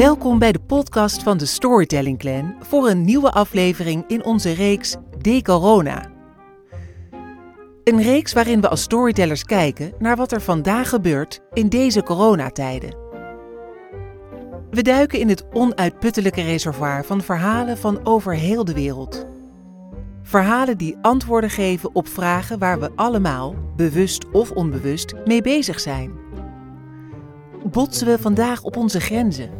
Welkom bij de podcast van de Storytelling Clan voor een nieuwe aflevering in onze reeks De Corona. Een reeks waarin we als storytellers kijken naar wat er vandaag gebeurt in deze coronatijden. We duiken in het onuitputtelijke reservoir van verhalen van over heel de wereld. Verhalen die antwoorden geven op vragen waar we allemaal, bewust of onbewust, mee bezig zijn. Botsen we vandaag op onze grenzen?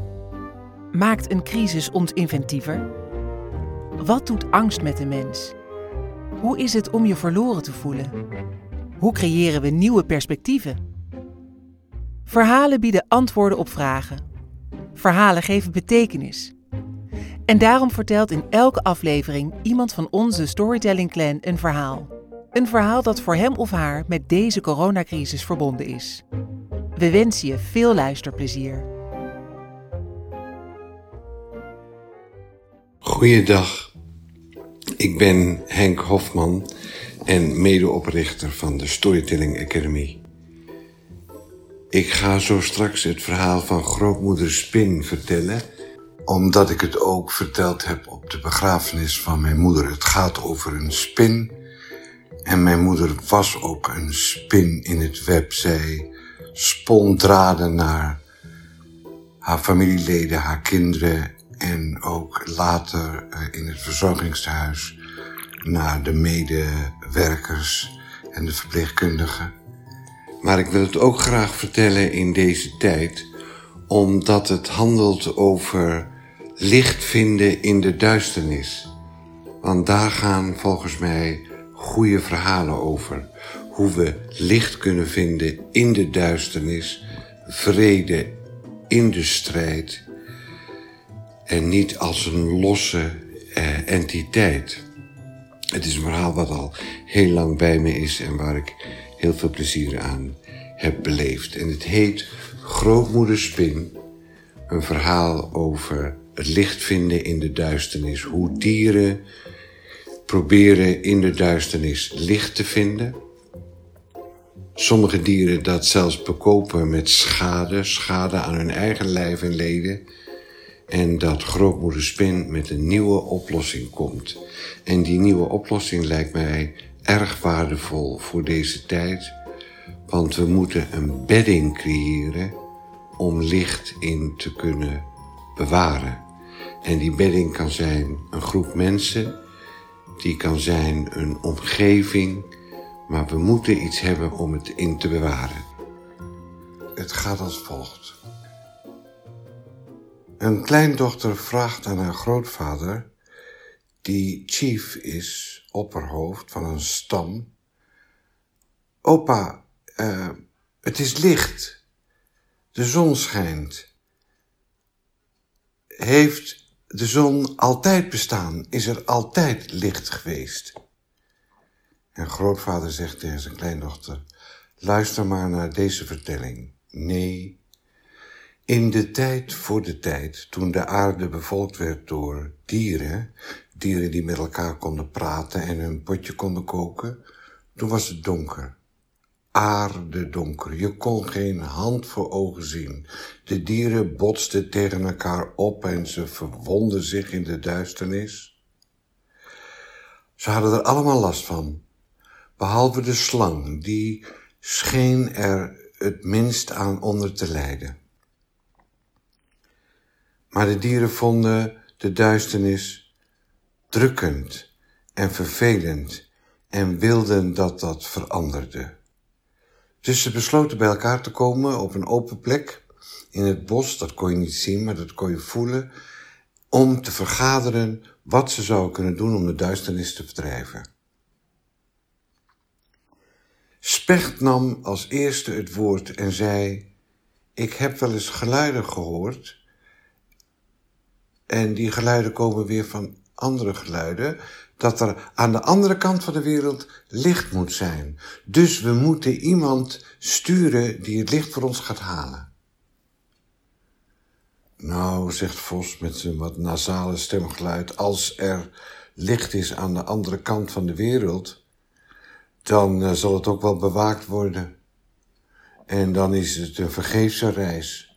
Maakt een crisis ons inventiever? Wat doet angst met de mens? Hoe is het om je verloren te voelen? Hoe creëren we nieuwe perspectieven? Verhalen bieden antwoorden op vragen. Verhalen geven betekenis. En daarom vertelt in elke aflevering iemand van onze Storytelling Clan een verhaal. Een verhaal dat voor hem of haar met deze coronacrisis verbonden is. We wensen je veel luisterplezier. Goeiedag, ik ben Henk Hofman en medeoprichter van de Storytelling Academy. Ik ga zo straks het verhaal van grootmoeder Spin vertellen, omdat ik het ook verteld heb op de begrafenis van mijn moeder. Het gaat over een spin en mijn moeder was ook een spin in het web. Zij spon draden naar haar familieleden, haar kinderen en ook later in het verzorgingshuis naar de medewerkers en de verpleegkundigen. Maar ik wil het ook graag vertellen in deze tijd, omdat het handelt over licht vinden in de duisternis. Want daar gaan volgens mij goede verhalen over. Hoe we licht kunnen vinden in de duisternis, vrede in de strijd en niet als een losse entiteit. Het is een verhaal wat al heel lang bij me is en waar ik heel veel plezier aan heb beleefd. En het heet Grootmoeder Spin, een verhaal over het licht vinden in de duisternis. Hoe dieren proberen in de duisternis licht te vinden. Sommige dieren dat zelfs bekopen met schade aan hun eigen lijf en leden. En dat grootmoeder Spin met een nieuwe oplossing komt. En die nieuwe oplossing lijkt mij erg waardevol voor deze tijd. Want we moeten een bedding creëren om licht in te kunnen bewaren. En die bedding kan zijn een groep mensen, die kan zijn een omgeving. Maar we moeten iets hebben om het in te bewaren. Het gaat als volgt. Een kleindochter vraagt aan haar grootvader, die chief is, opperhoofd van een stam. Opa, het is licht. De zon schijnt. Heeft de zon altijd bestaan? Is er altijd licht geweest? En grootvader zegt tegen zijn kleindochter, luister maar naar deze vertelling. Nee, in de tijd voor de tijd, toen de aarde bevolkt werd door dieren die met elkaar konden praten en hun potje konden koken, toen was het donker. Aardedonker, je kon geen hand voor ogen zien. De dieren botsten tegen elkaar op en ze verwonden zich in de duisternis. Ze hadden er allemaal last van. Behalve de slang, die scheen er het minst aan onder te lijden. Maar de dieren vonden de duisternis drukkend en vervelend en wilden dat dat veranderde. Dus ze besloten bij elkaar te komen op een open plek in het bos, dat kon je niet zien, maar dat kon je voelen, om te vergaderen wat ze zouden kunnen doen om de duisternis te verdrijven. Specht nam als eerste het woord en zei, ik heb wel eens geluiden gehoord en die geluiden komen weer van andere geluiden, dat er aan de andere kant van de wereld licht moet zijn. Dus we moeten iemand sturen die het licht voor ons gaat halen. Nou, zegt Vos met zijn wat nasale stemgeluid, als er licht is aan de andere kant van de wereld, dan zal het ook wel bewaakt worden. En dan is het een vergeefse reis.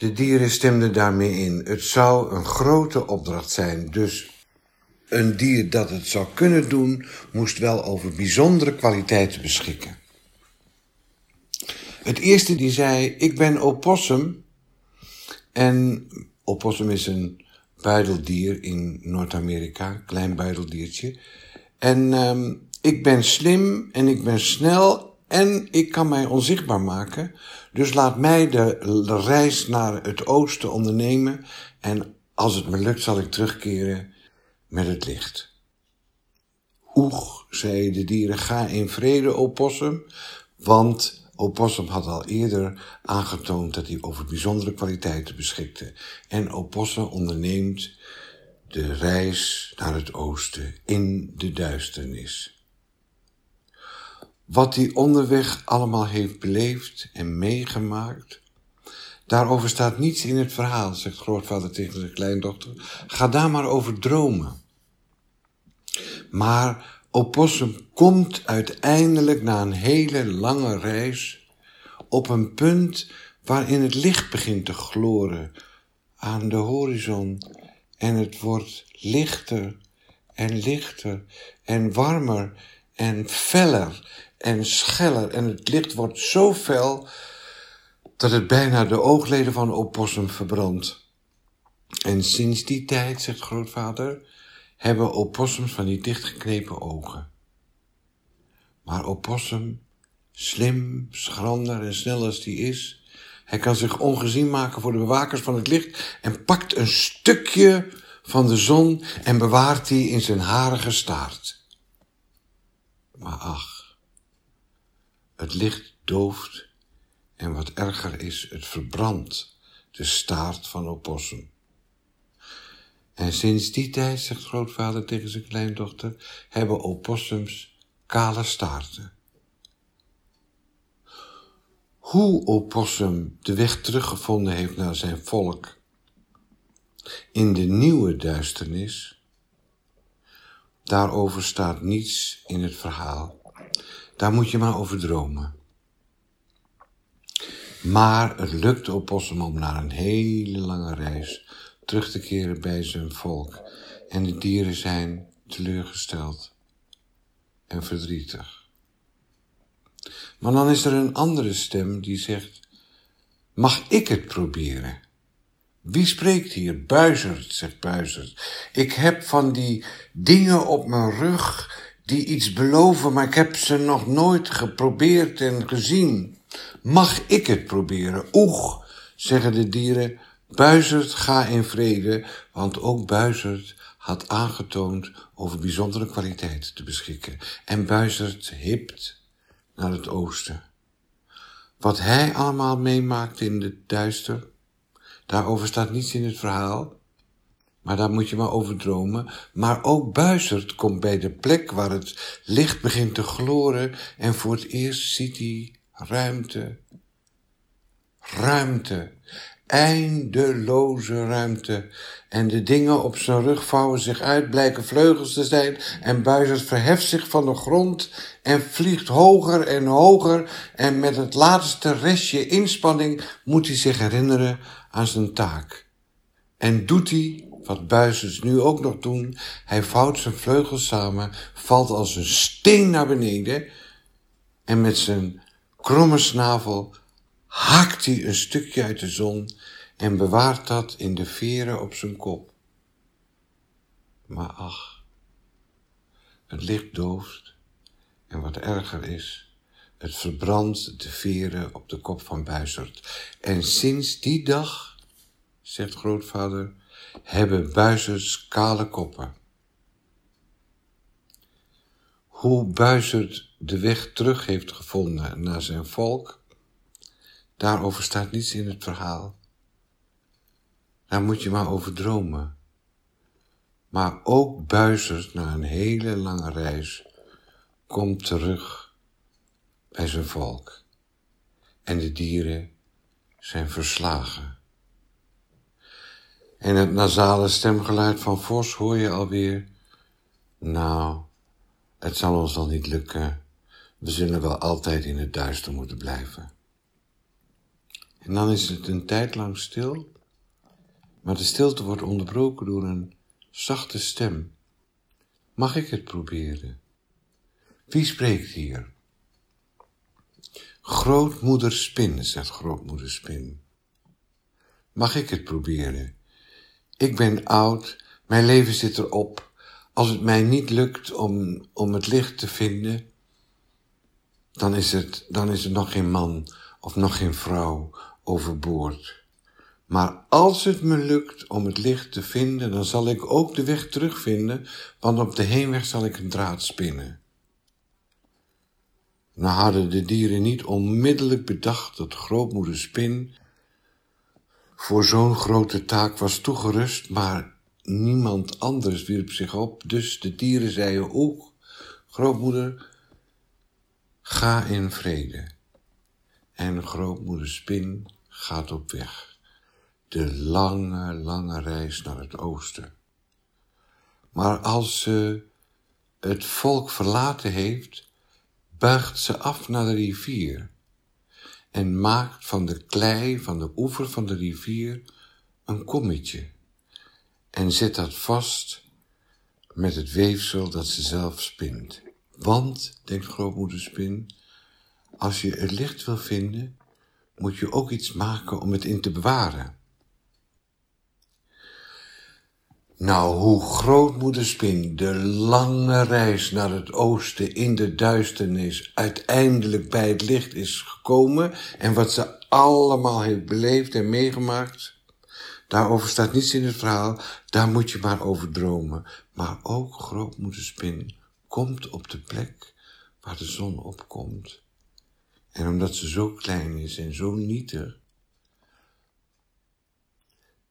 De dieren stemden daarmee in. Het zou een grote opdracht zijn, dus een dier dat het zou kunnen doen, moest wel over bijzondere kwaliteiten beschikken. Het eerste die zei, ik ben opossum. En opossum is een buideldier in Noord-Amerika, klein buideldiertje. En ik ben slim en ik ben snel en ik kan mij onzichtbaar maken. Dus laat mij de reis naar het oosten ondernemen. En als het me lukt zal ik terugkeren met het licht. Oeg, zei de dieren, ga in vrede, opossum. Want opossum had al eerder aangetoond dat hij over bijzondere kwaliteiten beschikte. En opossum onderneemt de reis naar het oosten in de duisternis. Wat hij onderweg allemaal heeft beleefd en meegemaakt, daarover staat niets in het verhaal, zegt grootvader tegen zijn kleindochter. Ga daar maar over dromen. Maar opossum komt uiteindelijk na een hele lange reis op een punt waarin het licht begint te gloren aan de horizon. En het wordt lichter en lichter en warmer en feller en scheller. En het licht wordt zo fel dat het bijna de oogleden van opossum verbrandt. En sinds die tijd, zegt grootvader, hebben opossums van die dichtgeknepen ogen. Maar opossum, slim, schrander en snel als die is, hij kan zich ongezien maken voor de bewakers van het licht en pakt een stukje van de zon en bewaart die in zijn harige staart. Maar ach, het licht dooft en wat erger is, het verbrandt de staart van opossum. En sinds die tijd, zegt grootvader tegen zijn kleindochter, hebben opossums kale staarten. Hoe opossum de weg teruggevonden heeft naar zijn volk in de nieuwe duisternis, daarover staat niets in het verhaal. Daar moet je maar over dromen. Maar het lukt opossum om naar een hele lange reis terug te keren bij zijn volk. En de dieren zijn teleurgesteld en verdrietig. Maar dan is er een andere stem die zegt, mag ik het proberen? Wie spreekt hier? Buizerd, zegt Buizerd. Ik heb van die dingen op mijn rug die iets beloven, maar ik heb ze nog nooit geprobeerd en gezien. Mag ik het proberen? Oeg, zeggen de dieren, Buizerd, ga in vrede, want ook Buizerd had aangetoond over bijzondere kwaliteiten te beschikken. En Buizerd hipt naar het oosten. Wat hij allemaal meemaakte in het duister, daarover staat niets in het verhaal, maar daar moet je maar over dromen. Maar ook Buizerd komt bij de plek waar het licht begint te gloren en voor het eerst ziet hij ruimte. Ruimte. Eindeloze ruimte. En de dingen op zijn rug vouwen zich uit, blijken vleugels te zijn. En Buizerd verheft zich van de grond en vliegt hoger en hoger. En met het laatste restje inspanning moet hij zich herinneren aan zijn taak. En doet hij wat Buizerds nu ook nog doen. Hij vouwt zijn vleugels samen, valt als een steen naar beneden. En met zijn kromme snavel haakt hij een stukje uit de zon en bewaart dat in de veren op zijn kop. Maar ach, het licht dooft en wat erger is, het verbrandt de veren op de kop van Buizerd. En sinds die dag, zegt grootvader, hebben Buizerds kale koppen. Hoe Buizerd de weg terug heeft gevonden naar zijn volk, daarover staat niets in het verhaal. Daar moet je maar over dromen. Maar ook Buizerd na een hele lange reis komt terug bij zijn volk. En de dieren zijn verslagen. En het nasale stemgeluid van Vos hoor je alweer. Nou, het zal ons dan niet lukken. We zullen wel altijd in het duister moeten blijven. En dan is het een tijd lang stil, maar de stilte wordt onderbroken door een zachte stem. Mag ik het proberen? Wie spreekt hier? Grootmoeder Spin, zegt grootmoeder Spin. Mag ik het proberen? Ik ben oud, mijn leven zit erop. Als het mij niet lukt om het licht te vinden, dan is er nog geen man of nog geen vrouw overboord. Maar als het me lukt om het licht te vinden, dan zal ik ook de weg terugvinden, want op de heenweg zal ik een draad spinnen. Nou hadden de dieren niet onmiddellijk bedacht dat grootmoeder Spin voor zo'n grote taak was toegerust, maar niemand anders wierp zich op. Dus de dieren zeiden ook: grootmoeder, ga in vrede. En grootmoeder Spin gaat op weg. De lange, lange reis naar het oosten. Maar als ze het volk verlaten heeft, buigt ze af naar de rivier en maakt van de klei van de oever van de rivier een kommetje en zet dat vast met het weefsel dat ze zelf spint. Want, denkt grootmoeder Spin, als je het licht wil vinden, moet je ook iets maken om het in te bewaren. Nou, hoe grootmoeder Spin de lange reis naar het oosten in de duisternis uiteindelijk bij het licht is gekomen en wat ze allemaal heeft beleefd en meegemaakt, daarover staat niets in het verhaal, daar moet je maar over dromen. Maar ook grootmoeder Spin komt op de plek waar de zon opkomt. En omdat ze zo klein is en zo nietig,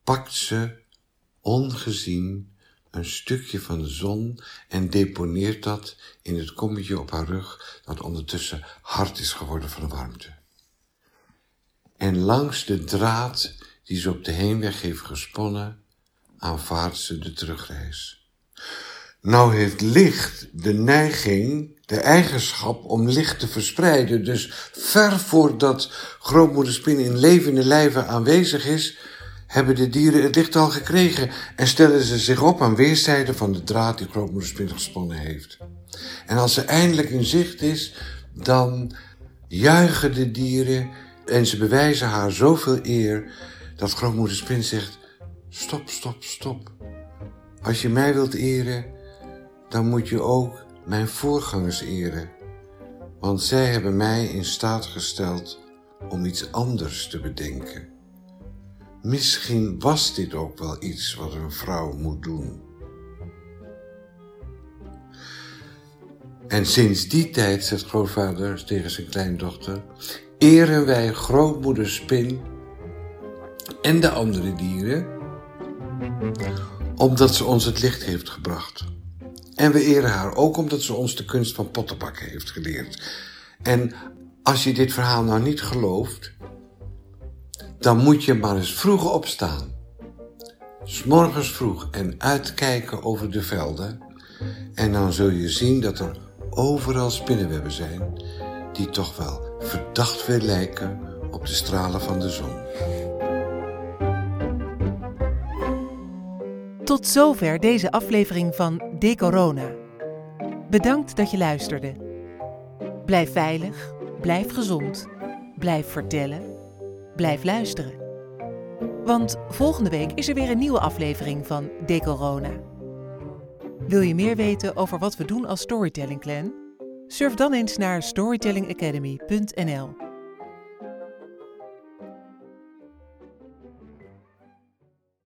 pakt ze ongezien een stukje van de zon en deponeert dat in het kommetje op haar rug, dat ondertussen hard is geworden van de warmte. En langs de draad die ze op de heenweg heeft gesponnen, aanvaardt ze de terugreis. Nou heeft licht de neiging, de eigenschap om licht te verspreiden, dus ver voordat grootmoeder Spin in levende lijven aanwezig is, hebben de dieren het licht al gekregen en stellen ze zich op aan weerszijden van de draad die grootmoeder Spin gesponnen heeft. En als ze eindelijk in zicht is, dan juichen de dieren en ze bewijzen haar zoveel eer dat grootmoeder Spin zegt: stop, stop, stop. Als je mij wilt eren, dan moet je ook mijn voorgangers eren. Want zij hebben mij in staat gesteld om iets anders te bedenken. Misschien was dit ook wel iets wat een vrouw moet doen. En sinds die tijd, zegt grootvader tegen zijn kleindochter, eren wij grootmoeder Spin en de andere dieren, omdat ze ons het licht heeft gebracht. En we eren haar ook omdat ze ons de kunst van pottenbakken heeft geleerd. En als je dit verhaal nou niet gelooft, dan moet je maar eens vroeg opstaan. 'S Morgens vroeg en uitkijken over de velden. En dan zul je zien dat er overal spinnenwebben zijn die toch wel verdacht weer lijken op de stralen van de zon. Tot zover deze aflevering van De Corona. Bedankt dat je luisterde. Blijf veilig, blijf gezond, blijf vertellen. Blijf luisteren. Want volgende week is er weer een nieuwe aflevering van De Corona. Wil je meer weten over wat we doen als Storytelling Clan? Surf dan eens naar storytellingacademy.nl.